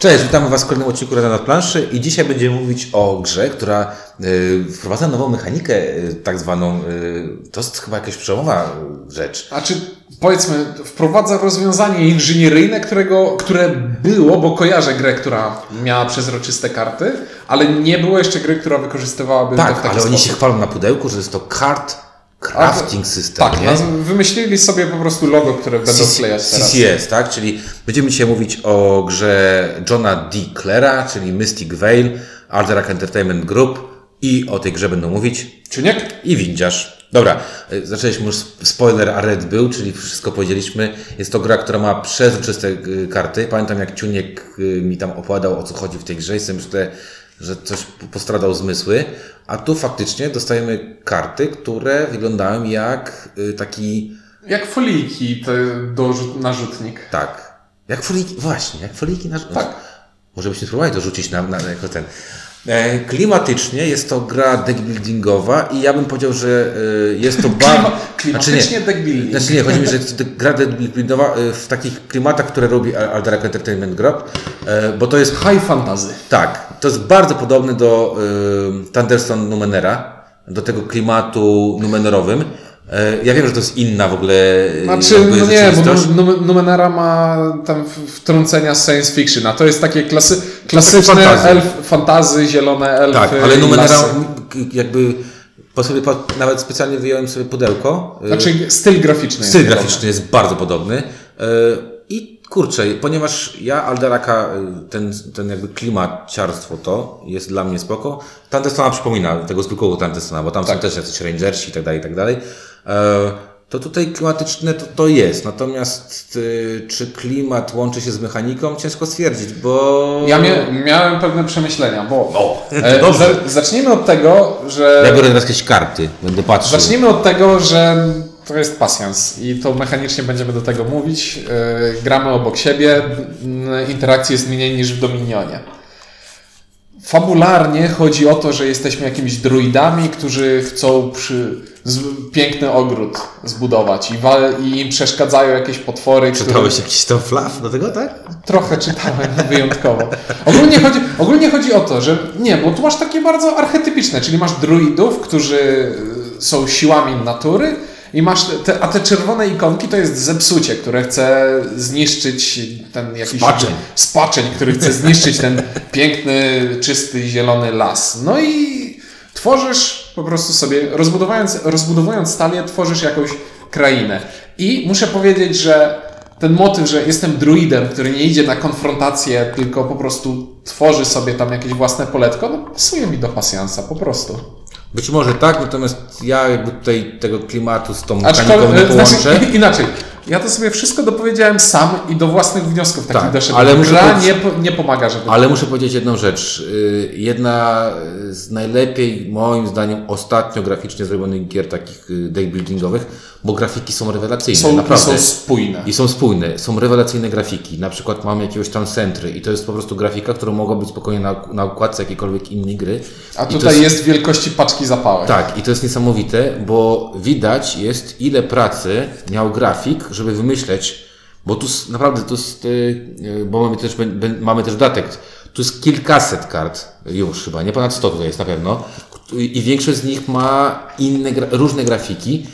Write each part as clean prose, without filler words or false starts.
Cześć, witamy Was w kolejnym odcinku Gradanie nad planszy i dzisiaj będziemy mówić o grze, która wprowadza nową mechanikę, tak zwaną, to jest chyba jakaś przełomowa rzecz. A czy powiedzmy, wprowadza rozwiązanie inżynieryjne, które było, bo kojarzę grę, która miała przezroczyste karty, ale nie było jeszcze gry, która wykorzystywałaby tak, to w taki sposób. Oni się chwalą na pudełku, że jest to kart... crafting system, tak, nie? Wymyślili sobie po prostu logo, które będą wklejać teraz. CCS, tak? Czyli będziemy dzisiaj mówić o grze Johna D. Clare'a, czyli Mystic Vale, Alderac Entertainment Group i o tej grze będą mówić Czuniek i Windziarz. Dobra, zaczęliśmy już, spoiler alert był, czyli wszystko powiedzieliśmy. Jest to gra, która ma przezroczyste karty. Pamiętam, jak Czuniek mi tam opowiadał, o co chodzi w tej grze. Jestem już że coś postradał zmysły, a tu faktycznie dostajemy karty, które wyglądają jak taki... Jak folijki na rzutnik. Tak. Jak folijki, właśnie, jak folijki na rzutnik. Tak. Może byśmy spróbowali to rzucić jako ten. Klimatycznie jest to gra deckbuildingowa i ja bym powiedział, że jest to bardzo... Klimatycznie deckbuilding. Znaczy nie, chodzi mi, że jest gra deckbuildingowa w takich klimatach, które robi Alderac Entertainment Group, bo to jest... High fantasy. Tak, to jest bardzo podobne do Thunderstone Numenera, do tego klimatu numenerowym. Ja wiem, że to jest inna w ogóle... Znaczy, no nie, bo Numenera ma tam wtrącenia science fiction, a to jest takie klasyczne fantasy, zielone elfy. Tak, ale Numenera jakby... Nawet specjalnie wyjąłem sobie pudełko. Znaczy styl graficzny. Styl graficzny jest bardzo podobny. I kurczę, ponieważ ja Alderaka, ten jakby klimaciarstwo to jest dla mnie spoko. Thunderstone przypomina tego zwykłego Thunderstone, bo tam tak są też jacyś rangersi i tak dalej, i tak dalej. To tutaj klimatyczne to jest, natomiast czy klimat łączy się z mechaniką? Ciężko stwierdzić, bo... Ja miałem pewne przemyślenia, bo... Dobrze. Zacznijmy od tego, że... Ja biorę teraz jakieś karty, będę patrzył. Zacznijmy od tego, że to jest pasjans i to mechanicznie będziemy do tego mówić. Gramy obok siebie, interakcji jest mniej niż w Dominionie. Fabularnie chodzi o to, że jesteśmy jakimiś druidami, którzy chcą piękny ogród zbudować i im przeszkadzają jakieś potwory. Czytałeś jakiś to flaw do tego, tak? Trochę czytałem, wyjątkowo. Ogólnie chodzi o to, że nie, bo tu masz takie bardzo archetypiczne, czyli masz druidów, którzy są siłami natury i masz te czerwone ikonki to jest zepsucie, które chce zniszczyć ten jakiś... Spaczeń, który chce zniszczyć ten piękny, czysty, zielony las. No i tworzysz po prostu sobie, rozbudowując talię, tworzysz jakąś krainę. I muszę powiedzieć, że ten motyw, że jestem druidem, który nie idzie na konfrontację, tylko po prostu tworzy sobie tam jakieś własne poletko, no pasuje mi do pasjansa po prostu. Być może tak, natomiast ja jakby tutaj tego klimatu z tą mechaniką nie połączę. Znaczy, inaczej. Ja to sobie wszystko dopowiedziałem sam i do własnych wniosków takich tak, doszedłem. Ale nie pomaga, żeby... Ale muszę powiedzieć jedną rzecz. Jedna z najlepiej, moim zdaniem, ostatnio graficznie zrobionych gier takich deckbuildingowych, bo grafiki są rewelacyjne. Naprawdę. I są spójne. Są rewelacyjne grafiki. Na przykład mamy jakiegoś tam Sentry i to jest po prostu grafika, którą mogła być spokojnie na układce jakiejkolwiek innej gry. A tutaj jest wielkości paczki zapałek. Tak, i to jest niesamowite, bo widać jest ile pracy miał grafik, żeby wymyśleć, bo tu naprawdę, bo mamy też dodatek, tu jest kilkaset kart już chyba, nie ponad 100 tutaj jest na pewno i większość z nich ma różne grafiki,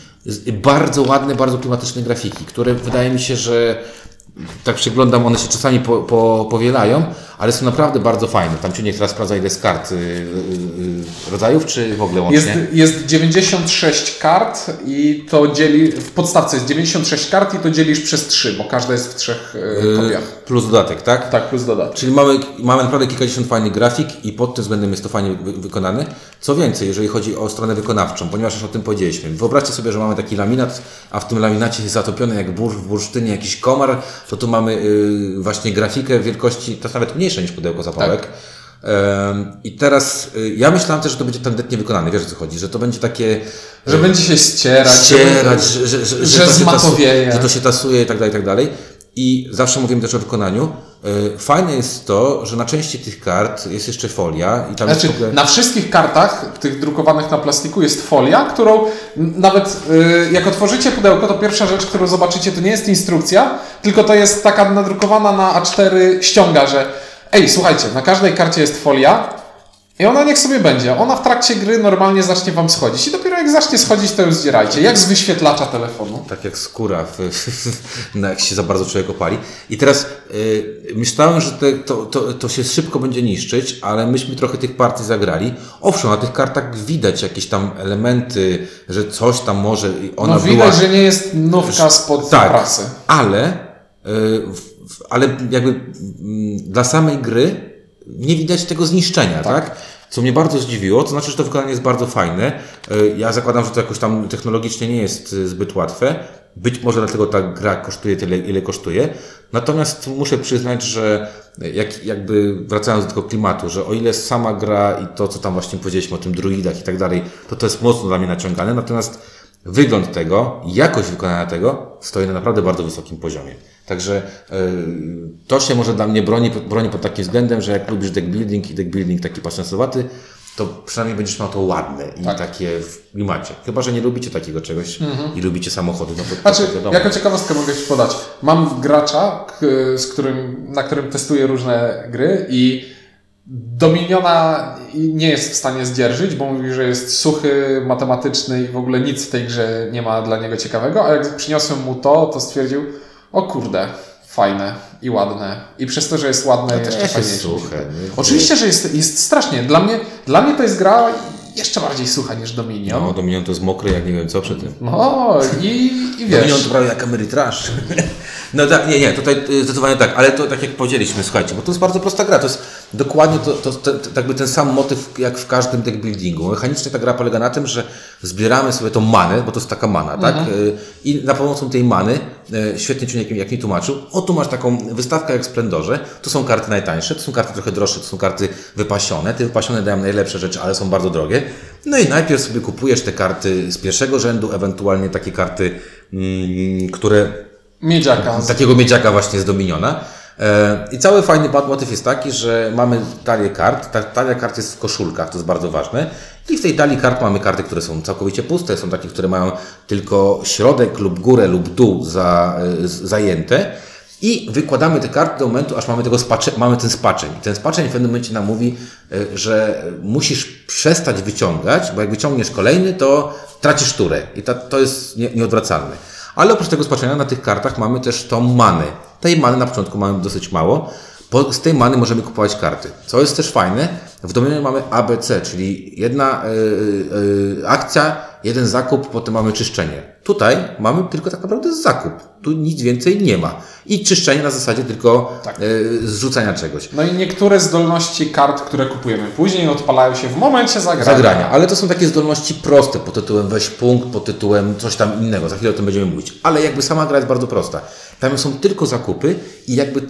bardzo ładne, bardzo klimatyczne grafiki, które wydaje mi się, że tak przeglądam, one się czasami powielają, ale są naprawdę bardzo fajne. Tam Ciuniek teraz sprawdza, ile jest kart rodzajów, czy w ogóle łącznie? Jest 96 kart i to dzieli, w podstawce jest 96 kart i to dzielisz przez 3, bo każda jest w 3 kopiach. Plus dodatek, tak? Tak, plus dodatek. Czyli mamy naprawdę kilkadziesiąt fajnych grafik i pod tym względem jest to fajnie wykonane. Co więcej, jeżeli chodzi o stronę wykonawczą, ponieważ już o tym powiedzieliśmy. Wyobraźcie sobie, że mamy taki laminat, a w tym laminacie jest zatopiony jak w bursztynie jakiś komar, to tu mamy właśnie grafikę wielkości, to jest nawet mniejsze niż pudełko zapałek. Tak. I teraz ja myślałem też, że to będzie tandetnie wykonane, wiesz o co chodzi, że to będzie takie... Że będzie się ścierać, że zmatowieje. Że to się tasuje i tak dalej, i tak dalej. I zawsze mówimy też o wykonaniu. Fajne jest to, że na części tych kart jest jeszcze folia. I tam znaczy, jest na wszystkich kartach, tych drukowanych na plastiku, jest folia, którą nawet jak otworzycie pudełko, to pierwsza rzecz, którą zobaczycie, to nie jest instrukcja, tylko to jest taka nadrukowana na A4 ściąga, że Ej, słuchajcie, na każdej karcie jest folia i ona niech sobie będzie. Ona w trakcie gry normalnie zacznie wam schodzić i dopiero jak zacznie schodzić, to ją zdzierajcie. Jak z wyświetlacza telefonu. Tak jak skóra, no jak się za bardzo człowiek opali. I teraz myślałem, że to się szybko będzie niszczyć, ale myśmy trochę tych partii zagrali. Owszem, na tych kartach widać jakieś tam elementy, że coś tam może... Ona no widać, była, że nie jest nówka spod tak, prasy. Ale jakby dla samej gry nie widać tego zniszczenia, tak? Co mnie bardzo zdziwiło, to znaczy, że to wykonanie jest bardzo fajne. Ja zakładam, że to jakoś tam technologicznie nie jest zbyt łatwe. Być może dlatego ta gra kosztuje tyle, ile kosztuje. Natomiast muszę przyznać, że jakby wracając do tego klimatu, że o ile sama gra i to, co tam właśnie powiedzieliśmy o tym druidach i tak dalej, to jest mocno dla mnie naciągane. Natomiast wygląd tego, jakość wykonania tego stoi na naprawdę bardzo wysokim poziomie. Także to się może dla mnie broni pod takim względem, że jak lubisz deck building taki pasjonsowaty, to przynajmniej będziesz miał to ładne i takie w klimacie. Chyba że nie lubicie takiego czegoś i lubicie samochody. No to znaczy, wiadomo. Jako ciekawostkę mogę Ci podać. Mam gracza, na którym testuję różne gry i Dominiona nie jest w stanie zdzierżyć, bo mówi, że jest suchy, matematyczny i w ogóle nic w tej grze nie ma dla niego ciekawego, a jak przyniosłem mu to, to stwierdził, o kurde, fajne i ładne. I przez to, że jest ładne, to jeszcze fajniejsze. Oczywiście, że jest strasznie. Dla mnie to jest gra jeszcze bardziej sucha niż Dominion. No, Dominion to jest mokry, jak nie wiem co przy tym. No i wiesz. Dominion to prawie jak emerytraż. No tak, nie, tutaj zdecydowanie tak, ale to tak jak powiedzieliśmy, słuchajcie, bo to jest bardzo prosta gra, to jest dokładnie ten sam motyw jak w każdym deck buildingu. Mechanicznie ta gra polega na tym, że zbieramy sobie tą manę, bo to jest taka mana, tak? I na pomocą tej many, świetnie Ciuniek jak mi tłumaczył, tu masz taką wystawkę jak w Splendorze, tu są karty najtańsze, tu są karty trochę droższe, tu są karty wypasione, te wypasione dają najlepsze rzeczy, ale są bardzo drogie. No i najpierw sobie kupujesz te karty z pierwszego rzędu, ewentualnie takie karty, które... Miedziaka. Takiego miedziaka właśnie z Dominiona. I cały fajny motyw jest taki, że mamy talię kart. Ta talia kart jest w koszulkach, to jest bardzo ważne. I w tej talii kart mamy karty, które są całkowicie puste. Są takie, które mają tylko środek lub górę lub dół zajęte. I wykładamy te karty do momentu, aż mamy ten spaczeń. I ten spaczeń w pewnym momencie nam mówi, że musisz przestać wyciągać, bo jak wyciągniesz kolejny, to tracisz turę. I to jest nieodwracalne. Ale oprócz tego spaczenia na tych kartach mamy też tą manę. Tej many na początku mamy dosyć mało. Z tej many możemy kupować karty. Co jest też fajne, w Dominionie mamy ABC, czyli jedna akcja, jeden zakup, potem mamy czyszczenie. Tutaj mamy tylko tak naprawdę zakup. Tu nic więcej nie ma. I czyszczenie na zasadzie tylko zrzucania czegoś. No i niektóre zdolności kart, które kupujemy później, odpalają się w momencie zagrania. Ale to są takie zdolności proste, pod tytułem weź punkt, pod tytułem coś tam innego. Za chwilę o tym będziemy mówić. Ale jakby sama gra jest bardzo prosta. Tam są tylko zakupy i jakby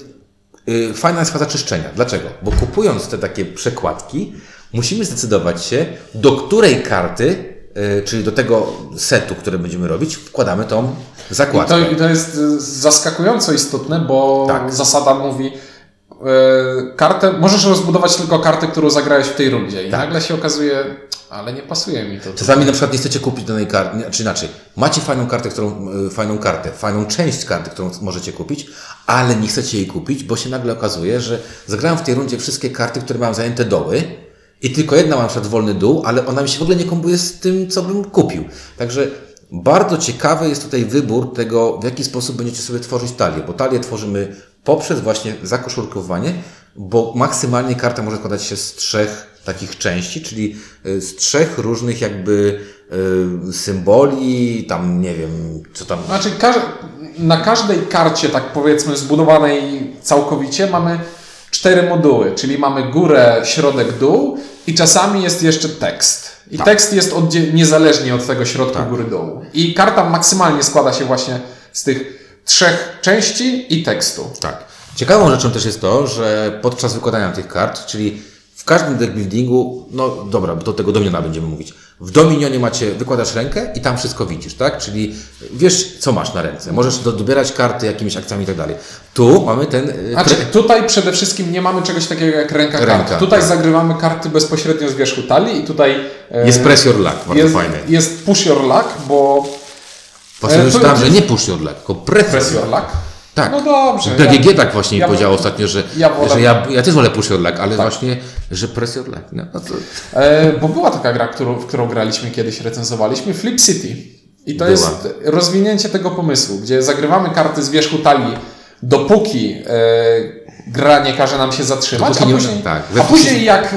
fajna jest faza czyszczenia. Dlaczego? Bo kupując te takie przekładki, musimy zdecydować się, do której karty, czyli do tego setu, który będziemy robić, wkładamy tą zakładkę. I to jest zaskakująco istotne, bo zasada mówi, możesz rozbudować tylko kartę, którą zagrałeś w tej rundzie. I nagle się okazuje, ale nie pasuje mi to. Czasami na przykład nie chcecie kupić danej karty, czy inaczej. Macie fajną część karty, którą możecie kupić, ale nie chcecie jej kupić, bo się nagle okazuje, że zagrałem w tej rundzie wszystkie karty, które mam zajęte doły, i tylko jedna ma na przykład wolny dół, ale ona mi się w ogóle nie kombuje z tym, co bym kupił. Także bardzo ciekawy jest tutaj wybór tego, w jaki sposób będziecie sobie tworzyć talię, bo talię tworzymy poprzez właśnie zakoszulkowanie, bo maksymalnie karta może składać się z 3 takich części, czyli z 3 różnych jakby symboli, tam nie wiem, co tam... Znaczy na każdej karcie, tak powiedzmy, zbudowanej całkowicie mamy 4 moduły, czyli mamy górę, środek, dół i czasami jest jeszcze tekst. I tekst jest niezależnie od tego środka góry, dołu. I karta maksymalnie składa się właśnie z tych 3 części i tekstu. Tak. Ciekawą rzeczą też jest to, że podczas wykładania tych kart, czyli w każdym deckbuildingu, no dobra, bo do tego Dominiona będziemy mówić. W Dominionie wykładasz rękę i tam wszystko widzisz, tak? Czyli wiesz, co masz na ręce. Możesz dobierać karty jakimiś akcjami i tak dalej. Tu mamy ten... Tutaj przede wszystkim nie mamy czegoś takiego jak ręka kart. Tutaj zagrywamy karty bezpośrednio z wierzchu talii i tutaj... Jest press your luck, bardzo fajne. Jest push your luck, bo... Właśnie czytałem, że nie push your luck, tylko press your luck. Tak. No dobrze. PGG tak właśnie mi powiedział ostatnio, że ja też wolę push your luck, ale tak. Właśnie, że press your luck. No, to... bo była taka gra, w którą graliśmy kiedyś, recenzowaliśmy, Flip City. I to jest rozwinięcie tego pomysłu, gdzie zagrywamy karty z wierzchu talii, dopóki gra nie każe nam się zatrzymać, a później jak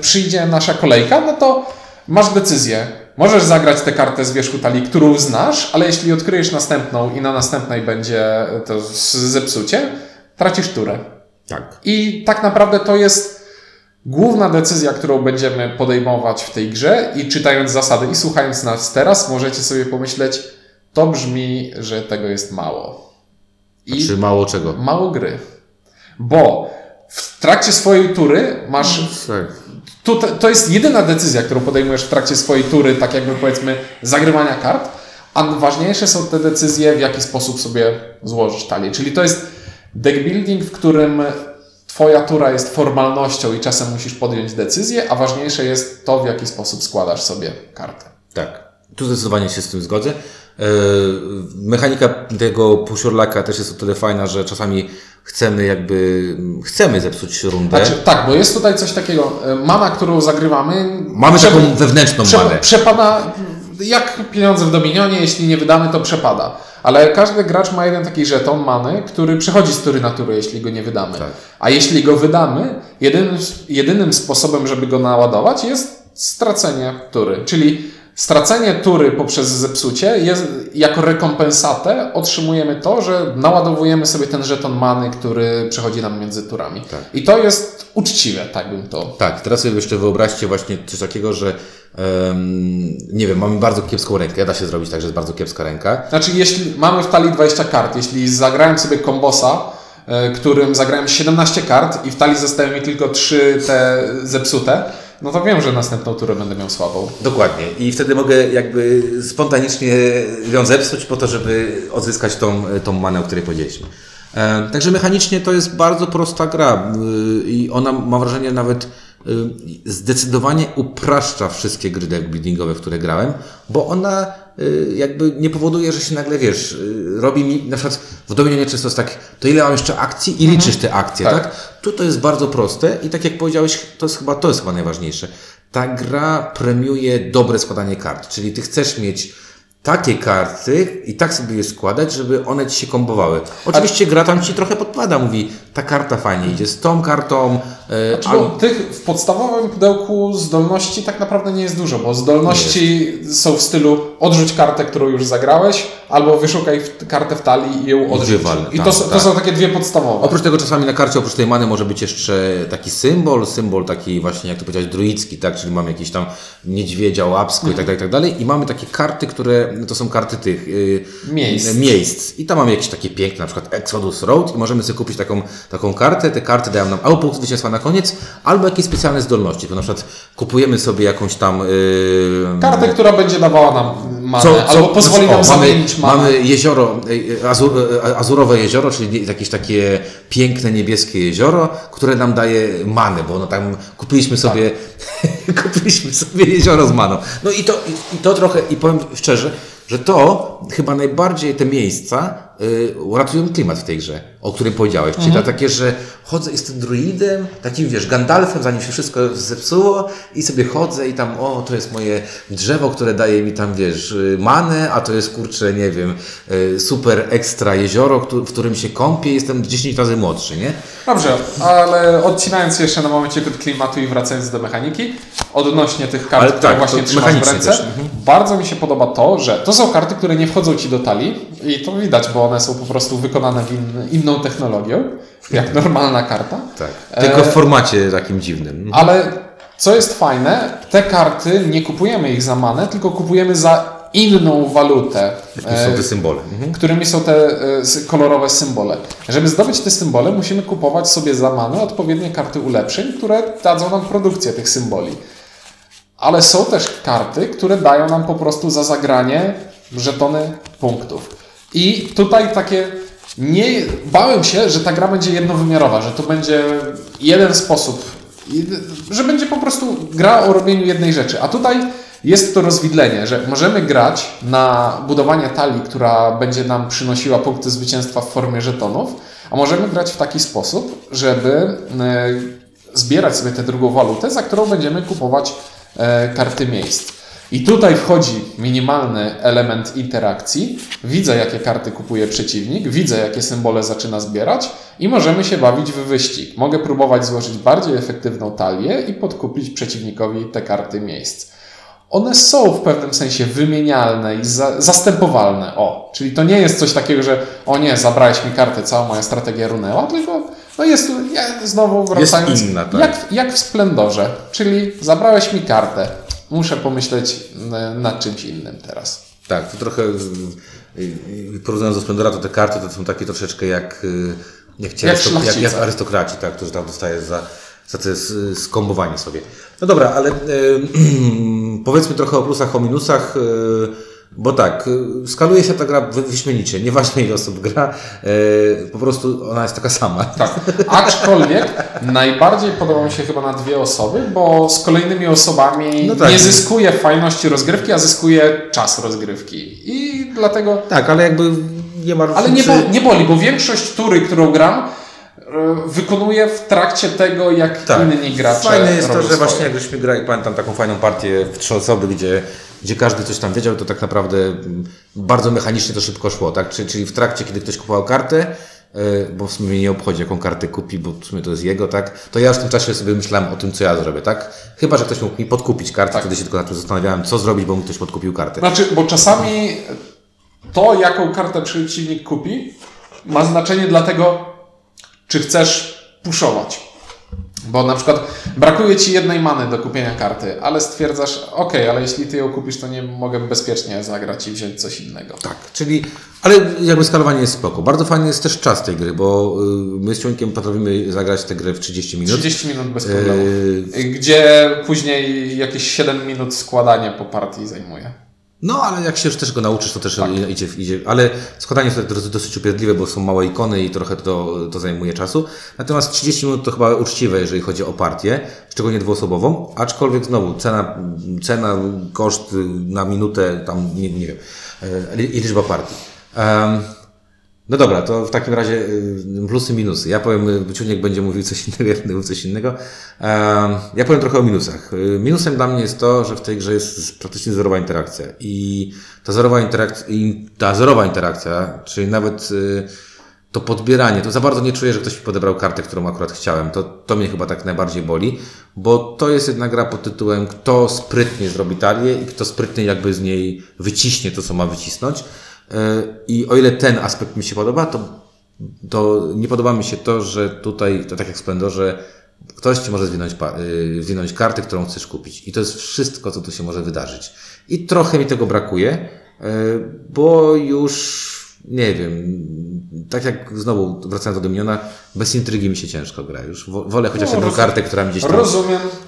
przyjdzie nasza kolejka, no to masz decyzję. Możesz zagrać tę kartę z wierzchu talii, którą znasz, ale jeśli odkryjesz następną i na następnej będzie to zepsucie, tracisz turę. Tak. I tak naprawdę to jest główna decyzja, którą będziemy podejmować w tej grze, i czytając zasady i słuchając nas teraz, możecie sobie pomyśleć, to brzmi, że tego jest mało. Czy mało czego? Mało gry. Bo w trakcie swojej tury masz... To jest jedyna decyzja, którą podejmujesz w trakcie swojej tury, tak jakby powiedzmy zagrywania kart, a ważniejsze są te decyzje, w jaki sposób sobie złożysz talię. Czyli to jest deck building, w którym twoja tura jest formalnością i czasem musisz podjąć decyzję, a ważniejsze jest to, w jaki sposób składasz sobie kartę. Tak. Tu zdecydowanie się z tym zgodzę. Mechanika tego pusiorlaka też jest o tyle fajna, że czasami chcemy zepsuć rundę. Znaczy, tak, bo jest tutaj coś takiego, mana, którą zagrywamy... Mamy taką wewnętrzną manę. Przepada, jak pieniądze w Dominionie, jeśli nie wydamy, to przepada. Ale każdy gracz ma jeden taki żeton many, który przechodzi z tury na turę, jeśli go nie wydamy. Tak. A jeśli go wydamy, jedynym sposobem, żeby go naładować, jest stracenie tury. Czyli stracenie tury poprzez zepsucie jako rekompensatę otrzymujemy to, że naładowujemy sobie ten żeton many, który przechodzi nam między turami. Tak. I to jest uczciwe, tak bym to... Tak, teraz sobie jeszcze wyobraźcie właśnie coś takiego, że nie wiem, mamy bardzo kiepską rękę, da się zrobić tak, że jest bardzo kiepska ręka. Znaczy, jeśli mamy w talii 20 kart, jeśli zagrałem sobie kombosa, którym zagrałem 17 kart i w talii zostały mi tylko 3 te zepsute, no to wiem, że następną turę będę miał słabą. Dokładnie. I wtedy mogę jakby spontanicznie ją zepsuć po to, żeby odzyskać tą manę, o której powiedzieliśmy. Także mechanicznie to jest bardzo prosta gra i ona, mam wrażenie, nawet zdecydowanie upraszcza wszystkie gry deckbuildingowe, w które grałem, bo ona jakby nie powoduje, że się nagle, wiesz, robi mi, na przykład w Dominionie często jest tak, to ile mam jeszcze akcji i liczysz te akcje, tak? Tu to jest bardzo proste i tak jak powiedziałeś, to jest chyba najważniejsze. Ta gra premiuje dobre składanie kart, czyli ty chcesz mieć takie karty i tak sobie je składać, żeby one ci się kombowały. Oczywiście gra tam ci trochę podpada, mówi, ta karta fajnie idzie z tą kartą. Tych w podstawowym pudełku zdolności tak naprawdę nie jest dużo, bo zdolności są w stylu odrzuć kartę, którą już zagrałeś, albo wyszukaj kartę w talii i ją odrzuć. To są takie dwie podstawowe. Oprócz tego czasami na karcie, oprócz tej many może być jeszcze taki symbol taki właśnie, jak to powiedziałeś, druicki, tak? Czyli mamy jakiś tam niedźwiedzia, łapsko i tak dalej. I mamy takie karty, które to są karty tych miejsc. I tam mamy jakieś takie piękne, na przykład Exodus Road i możemy sobie kupić taką kartę. Te karty dają nam albo punkt zwycięstwa na koniec, albo jakieś specjalne zdolności. To na przykład kupujemy sobie jakąś tam... kartę, która będzie dawała nam manę, albo pozwoli nam zamienić manę. Mamy jezioro, azurowe jezioro, czyli jakieś takie piękne, niebieskie jezioro, które nam daje manę, bo no tam kupiliśmy sobie jezioro z maną. No i to trochę, i powiem szczerze, że to chyba najbardziej te miejsca uratują klimat w tej grze, o którym powiedziałeś. Czyli takie, że chodzę, jestem druidem, takim, wiesz, Gandalfem, zanim się wszystko zepsuło i sobie chodzę i tam, o, to jest moje drzewo, które daje mi tam, wiesz, manę, a to jest, kurczę, nie wiem, super ekstra jezioro, w którym się kąpię, jestem 10 razy młodszy, nie? Dobrze, ale odcinając jeszcze na momencie od klimatu i wracając do mechaniki, odnośnie tych kart, które właśnie trzymasz w ręce, bardzo mi się podoba to, że to są karty, które nie wchodzą ci do talii i to widać, bo one są po prostu wykonane inną technologią, jak normalna karta. Tak, tylko w formacie takim dziwnym. Ale co jest fajne, te karty nie kupujemy ich za manę, tylko kupujemy za inną walutę. Są te symbole. Którymi są te kolorowe symbole. Żeby zdobyć te symbole, musimy kupować sobie za manę odpowiednie karty ulepszeń, które dadzą nam produkcję tych symboli. Ale są też karty, które dają nam po prostu za zagranie żetony punktów. I tutaj takie... Bałem się, że ta gra będzie jednowymiarowa, że to będzie jeden sposób, że będzie po prostu gra o robieniu jednej rzeczy. A tutaj jest to rozwidlenie, że możemy grać na budowanie talii, która będzie nam przynosiła punkty zwycięstwa w formie żetonów, a możemy grać w taki sposób, żeby zbierać sobie tę drugą walutę, za którą będziemy kupować karty miejsc. I tutaj wchodzi minimalny element interakcji. Widzę, jakie karty kupuje przeciwnik, widzę, jakie symbole zaczyna zbierać i możemy się bawić w wyścig. Mogę próbować złożyć bardziej efektywną talię i podkupić przeciwnikowi te karty miejsc. One są w pewnym sensie wymienialne i zastępowalne. O, czyli to nie jest coś takiego, że o nie, zabrałeś mi kartę, cała moja strategia runęła, tylko no jest, znowu wracając, jest inna, tak? jak w Splendorze, czyli zabrałeś mi kartę. Muszę pomyśleć nad czymś innym teraz. Tak, to trochę porównując do Splendora, to te karty to są takie troszeczkę jak arystokraci, tak, którzy tam dostaje za to skombowanie sobie. No dobra, ale powiedzmy trochę o plusach, o minusach, bo tak, skaluje się ta gra wyśmienicie, nieważne ile osób gra, po prostu ona jest taka sama. Tak, aczkolwiek najbardziej podoba mi się chyba na dwie osoby, bo z kolejnymi osobami no tak, nie zyskuje fajności rozgrywki, a zyskuje czas rozgrywki i dlatego... Tak, ale jakby nie ma... Ale nie boli, bo większość tury, którą gram, wykonuje w trakcie tego, jak tak, inni gracze. Fajne jest to, że właśnie jak żeśmy grali, pamiętam taką fajną partię w trzy osoby, gdzie każdy coś tam wiedział, to tak naprawdę bardzo mechanicznie to szybko szło, tak? Czyli w trakcie, kiedy ktoś kupował kartę, bo w sumie mnie nie obchodzi, jaką kartę kupi, bo w sumie to jest jego, tak? To ja w tym czasie sobie myślałem o tym, co ja zrobię, tak? Chyba że ktoś mógł mi podkupić kartę, tak. Wtedy się tylko na tym zastanawiałem, co zrobić, bo mu ktoś podkupił kartę. Znaczy, bo czasami to, jaką kartę przeciwnik kupi, ma znaczenie dlatego, czy chcesz puszować. Bo na przykład brakuje ci jednej many do kupienia karty, ale stwierdzasz, ok, ale jeśli ty ją kupisz, to nie mogę bezpiecznie zagrać i wziąć coś innego. Tak, czyli, ale jakby skalowanie jest spoko. Bardzo fajny jest też czas tej gry, bo my z Ciąkiem potrafimy zagrać tę grę w 30 minut. 30 minut bez problemu. Gdzie później jakieś 7 minut składanie po partii zajmuje. No, ale jak się już też go nauczysz, to też tak idzie. Ale składanie jest dosyć upierdliwe, bo są małe ikony i trochę to zajmuje czasu. Natomiast 30 minut to chyba uczciwe, jeżeli chodzi o partię, szczególnie dwuosobową. Aczkolwiek znowu cena, koszt na minutę, tam nie wiem, i liczba partii. No dobra, to w takim razie plusy, minusy. Ja powiem, Ciuniek będzie mówił coś innego, ja będę mówił coś innego. Ja powiem trochę o minusach. Minusem dla mnie jest to, że w tej grze jest praktycznie zerowa interakcja. I ta zerowa interakcja, czyli nawet to podbieranie, to za bardzo nie czuję, że ktoś mi podebrał kartę, którą akurat chciałem. To mnie chyba tak najbardziej boli, bo to jest jedna gra pod tytułem kto sprytnie zrobi talię i kto sprytnie jakby z niej wyciśnie to, co ma wycisnąć. I o ile ten aspekt mi się podoba, to nie podoba mi się to, że tutaj, to tak jak w Splendorze, ktoś ci może zwinąć kartę, którą chcesz kupić. I to jest wszystko, co tu się może wydarzyć. I trochę mi tego brakuje, bo już, nie wiem, tak jak znowu wracając do Dominiona, bez intrygi mi się ciężko gra. Już wolę chociaż jedną kartę, która mi gdzieś tam...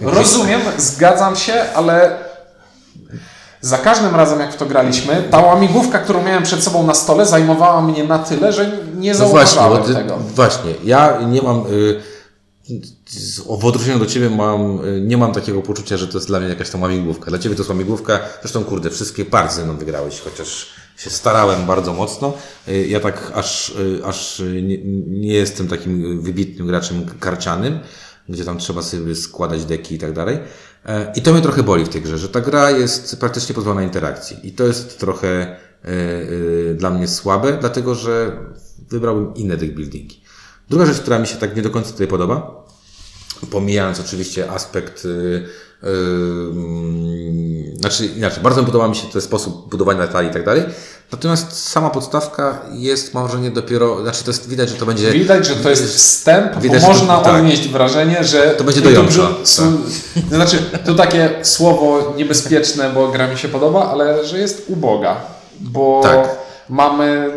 Rozumiem, zgadzam się, ale... Za każdym razem, jak w to graliśmy, ta łamigłówka, którą miałem przed sobą na stole, zajmowała mnie na tyle, że nie zauważałem tego. Właśnie, ja nie mam, w odróżnieniu do Ciebie nie mam takiego poczucia, że to jest dla mnie jakaś tam łamigłówka. Dla Ciebie to jest łamigłówka, zresztą kurde, wszystkie partie ze mną wygrałeś, chociaż się starałem bardzo mocno. Ja tak aż nie jestem takim wybitnym graczem karcianym, gdzie tam trzeba sobie składać deki i tak dalej. I to mnie trochę boli w tej grze, że ta gra jest praktycznie pozbawiona interakcji. I to jest trochę dla mnie słabe, dlatego że wybrałbym inne deck buildingi. Druga rzecz, która mi się tak nie do końca tutaj podoba, pomijając oczywiście aspekt, bardzo podoba mi się ten sposób budowania talii i tak dalej. Natomiast sama podstawka jest, mam wrażenie, dopiero, znaczy to jest, widać, że to będzie... Widać, że to jest wstęp, widać, bo można odnieść wrażenie, że... To będzie dojąco. To znaczy, to takie słowo niebezpieczne, bo gra mi się podoba, ale że jest uboga, bo... Tak.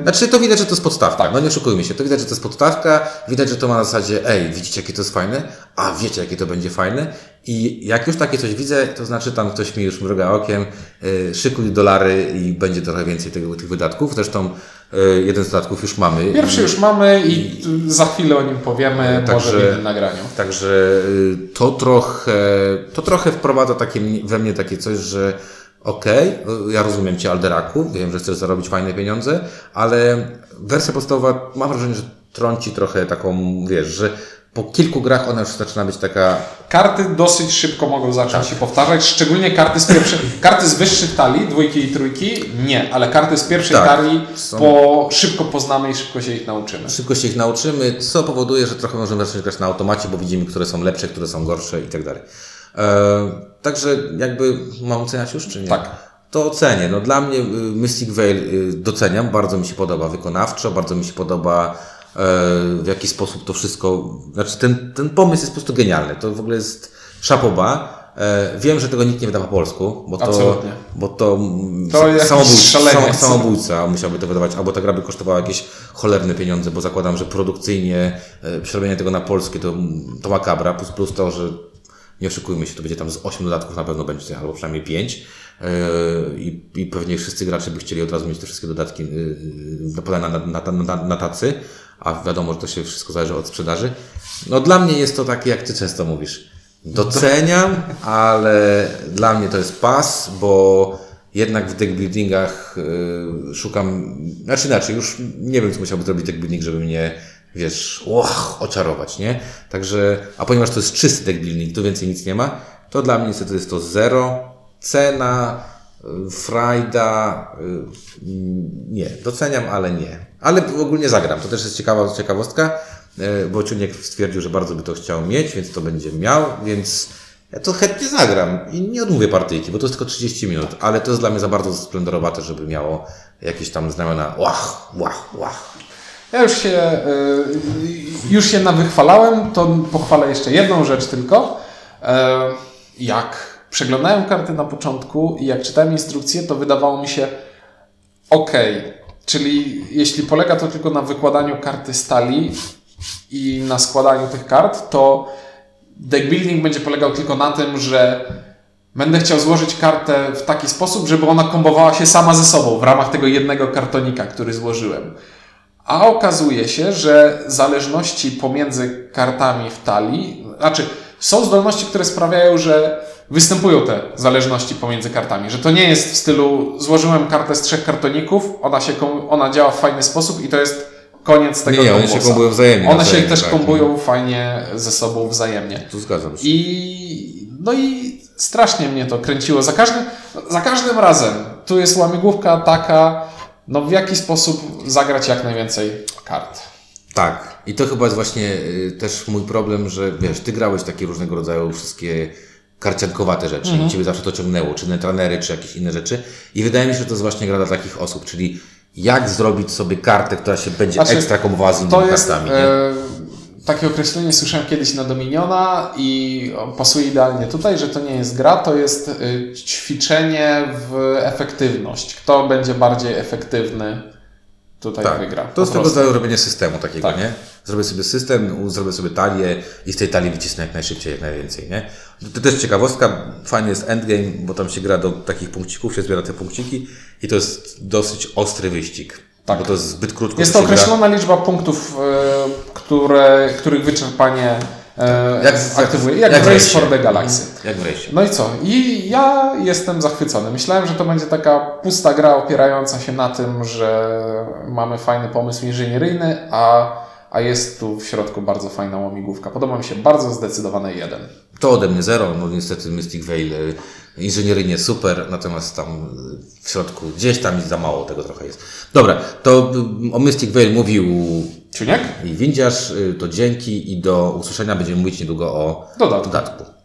Znaczy to widać, że to jest podstawka, tak. No nie oszukujmy się, to widać, że to jest podstawka, widać, że to ma na zasadzie, widzicie jakie to jest fajne, a wiecie jakie to będzie fajne i jak już takie coś widzę, to znaczy tam ktoś mi już mruga okiem, szykuj dolary i będzie trochę więcej tych wydatków, zresztą jeden z dodatków już mamy. Pierwszy już mamy i za chwilę o nim powiemy, może w innym nagraniu. Także to trochę wprowadza takie we mnie takie coś, że Okej, ja rozumiem Cię, Alderacu, wiem, że chcesz zarobić fajne pieniądze, ale wersja podstawowa, mam wrażenie, że trąci trochę taką, wiesz, że po kilku grach ona już zaczyna być taka... Karty dosyć szybko mogą zacząć się powtarzać, szczególnie karty z pierwszej... karty z wyższych talii, dwójki i trójki, nie, ale karty z pierwszej talii szybko poznamy i szybko się ich nauczymy. Szybko się ich nauczymy, co powoduje, że trochę możemy zacząć grać na automacie, bo widzimy, które są lepsze, które są gorsze i tak dalej. Także jakby mam oceniać już, czy nie? Tak. To ocenię. No, dla mnie Mystic Vale doceniam, bardzo mi się podoba wykonawczo, bardzo mi się podoba w jaki sposób to wszystko... Znaczy ten pomysł jest po prostu genialny. To w ogóle jest szapoba. Wiem, że tego nikt nie wyda po polsku, bo to... Absolutnie. Bo to samobójca musiałby to wydawać, albo ta gra by kosztowała jakieś cholerne pieniądze, bo zakładam, że produkcyjnie przerobienie tego na polskie to makabra, plus to, że nie oszukujmy się, to będzie tam z 8 dodatków na pewno będzie, albo przynajmniej 5. I pewnie wszyscy gracze by chcieli od razu mieć te wszystkie dodatki na tacy, a wiadomo, że to się wszystko zależy od sprzedaży. No dla mnie jest to takie, jak Ty często mówisz. Doceniam, ale dla mnie to jest pas, bo jednak w deckbuildingach szukam, znaczy inaczej, już nie wiem, co musiałby zrobić deckbuilding, żeby mnie... wiesz, oczarować, nie? Także, a ponieważ to jest czysty deckbuilding, tu więcej nic nie ma, to dla mnie niestety jest to zero. Cena, frajda, nie. Doceniam, ale nie. Ale ogólnie zagram. To też jest ciekawostka, bo Ciuniek stwierdził, że bardzo by to chciał mieć, więc to będzie miał, więc ja to chętnie zagram i nie odmówię partyjki, bo to jest tylko 30 minut, ale to jest dla mnie za bardzo splendorowate, żeby miało jakieś tam znamiona Ja już się nawychwalałem, to pochwalę jeszcze jedną rzecz tylko. Jak przeglądałem karty na początku i jak czytałem instrukcję, to wydawało mi się okej. Czyli jeśli polega to tylko na wykładaniu karty z talii i na składaniu tych kart, to deckbuilding będzie polegał tylko na tym, że będę chciał złożyć kartę w taki sposób, żeby ona kombowała się sama ze sobą w ramach tego jednego kartonika, który złożyłem. A okazuje się, że zależności pomiędzy kartami w talii, znaczy są zdolności, które sprawiają, że występują te zależności pomiędzy kartami, że to nie jest w stylu złożyłem kartę z 3 kartoników, ona działa w fajny sposób i to jest koniec tego kombosa. One się kombują wzajemnie. One się też kombują fajnie ze sobą wzajemnie. Tu zgadzam się. No i strasznie mnie to kręciło. Za każdym razem tu jest łamigłówka taka, no w jaki sposób zagrać jak najwięcej kart. Tak. I to chyba jest właśnie też mój problem, że wiesz, ty grałeś takie różnego rodzaju wszystkie karciankowate rzeczy i ciebie zawsze to ciągnęło, czy netranery, czy jakieś inne rzeczy. I wydaje mi się, że to jest właśnie gra dla takich osób, czyli jak zrobić sobie kartę, która się będzie ekstra kombowała z innymi kartami. Takie określenie słyszałem kiedyś na Dominiona i pasuje idealnie tutaj, że to nie jest gra, to jest ćwiczenie w efektywność. Kto będzie bardziej efektywny, tutaj wygra. To jest tego rodzaju robienie systemu takiego, nie? Zrobię sobie system, zrobię sobie talię i z tej talii wycisnę jak najszybciej, jak najwięcej, nie? To też ciekawostka, fajny jest endgame, bo tam się gra do takich punkcików, się zbiera te punkciki i to jest dosyć ostry wyścig. Tak. Bo to jest zbyt krótko. Jest to określona liczba punktów, których wyczerpanie aktywuje. Jak w Race for the Galaxy. Jak w Race. No i co? I ja jestem zachwycony. Myślałem, że to będzie taka pusta gra opierająca się na tym, że mamy fajny pomysł inżynieryjny, a jest tu w środku bardzo fajna łamigłówka. Podoba mi się bardzo zdecydowane 1. To ode mnie 0. No niestety Mystic Vale inżynieryjnie super, natomiast tam w środku gdzieś tam jest za mało tego trochę jest. Dobra, to o Mystic Vale mówił Ciuniek i Windziarz, to dzięki i do usłyszenia. Będziemy mówić niedługo o dodatku.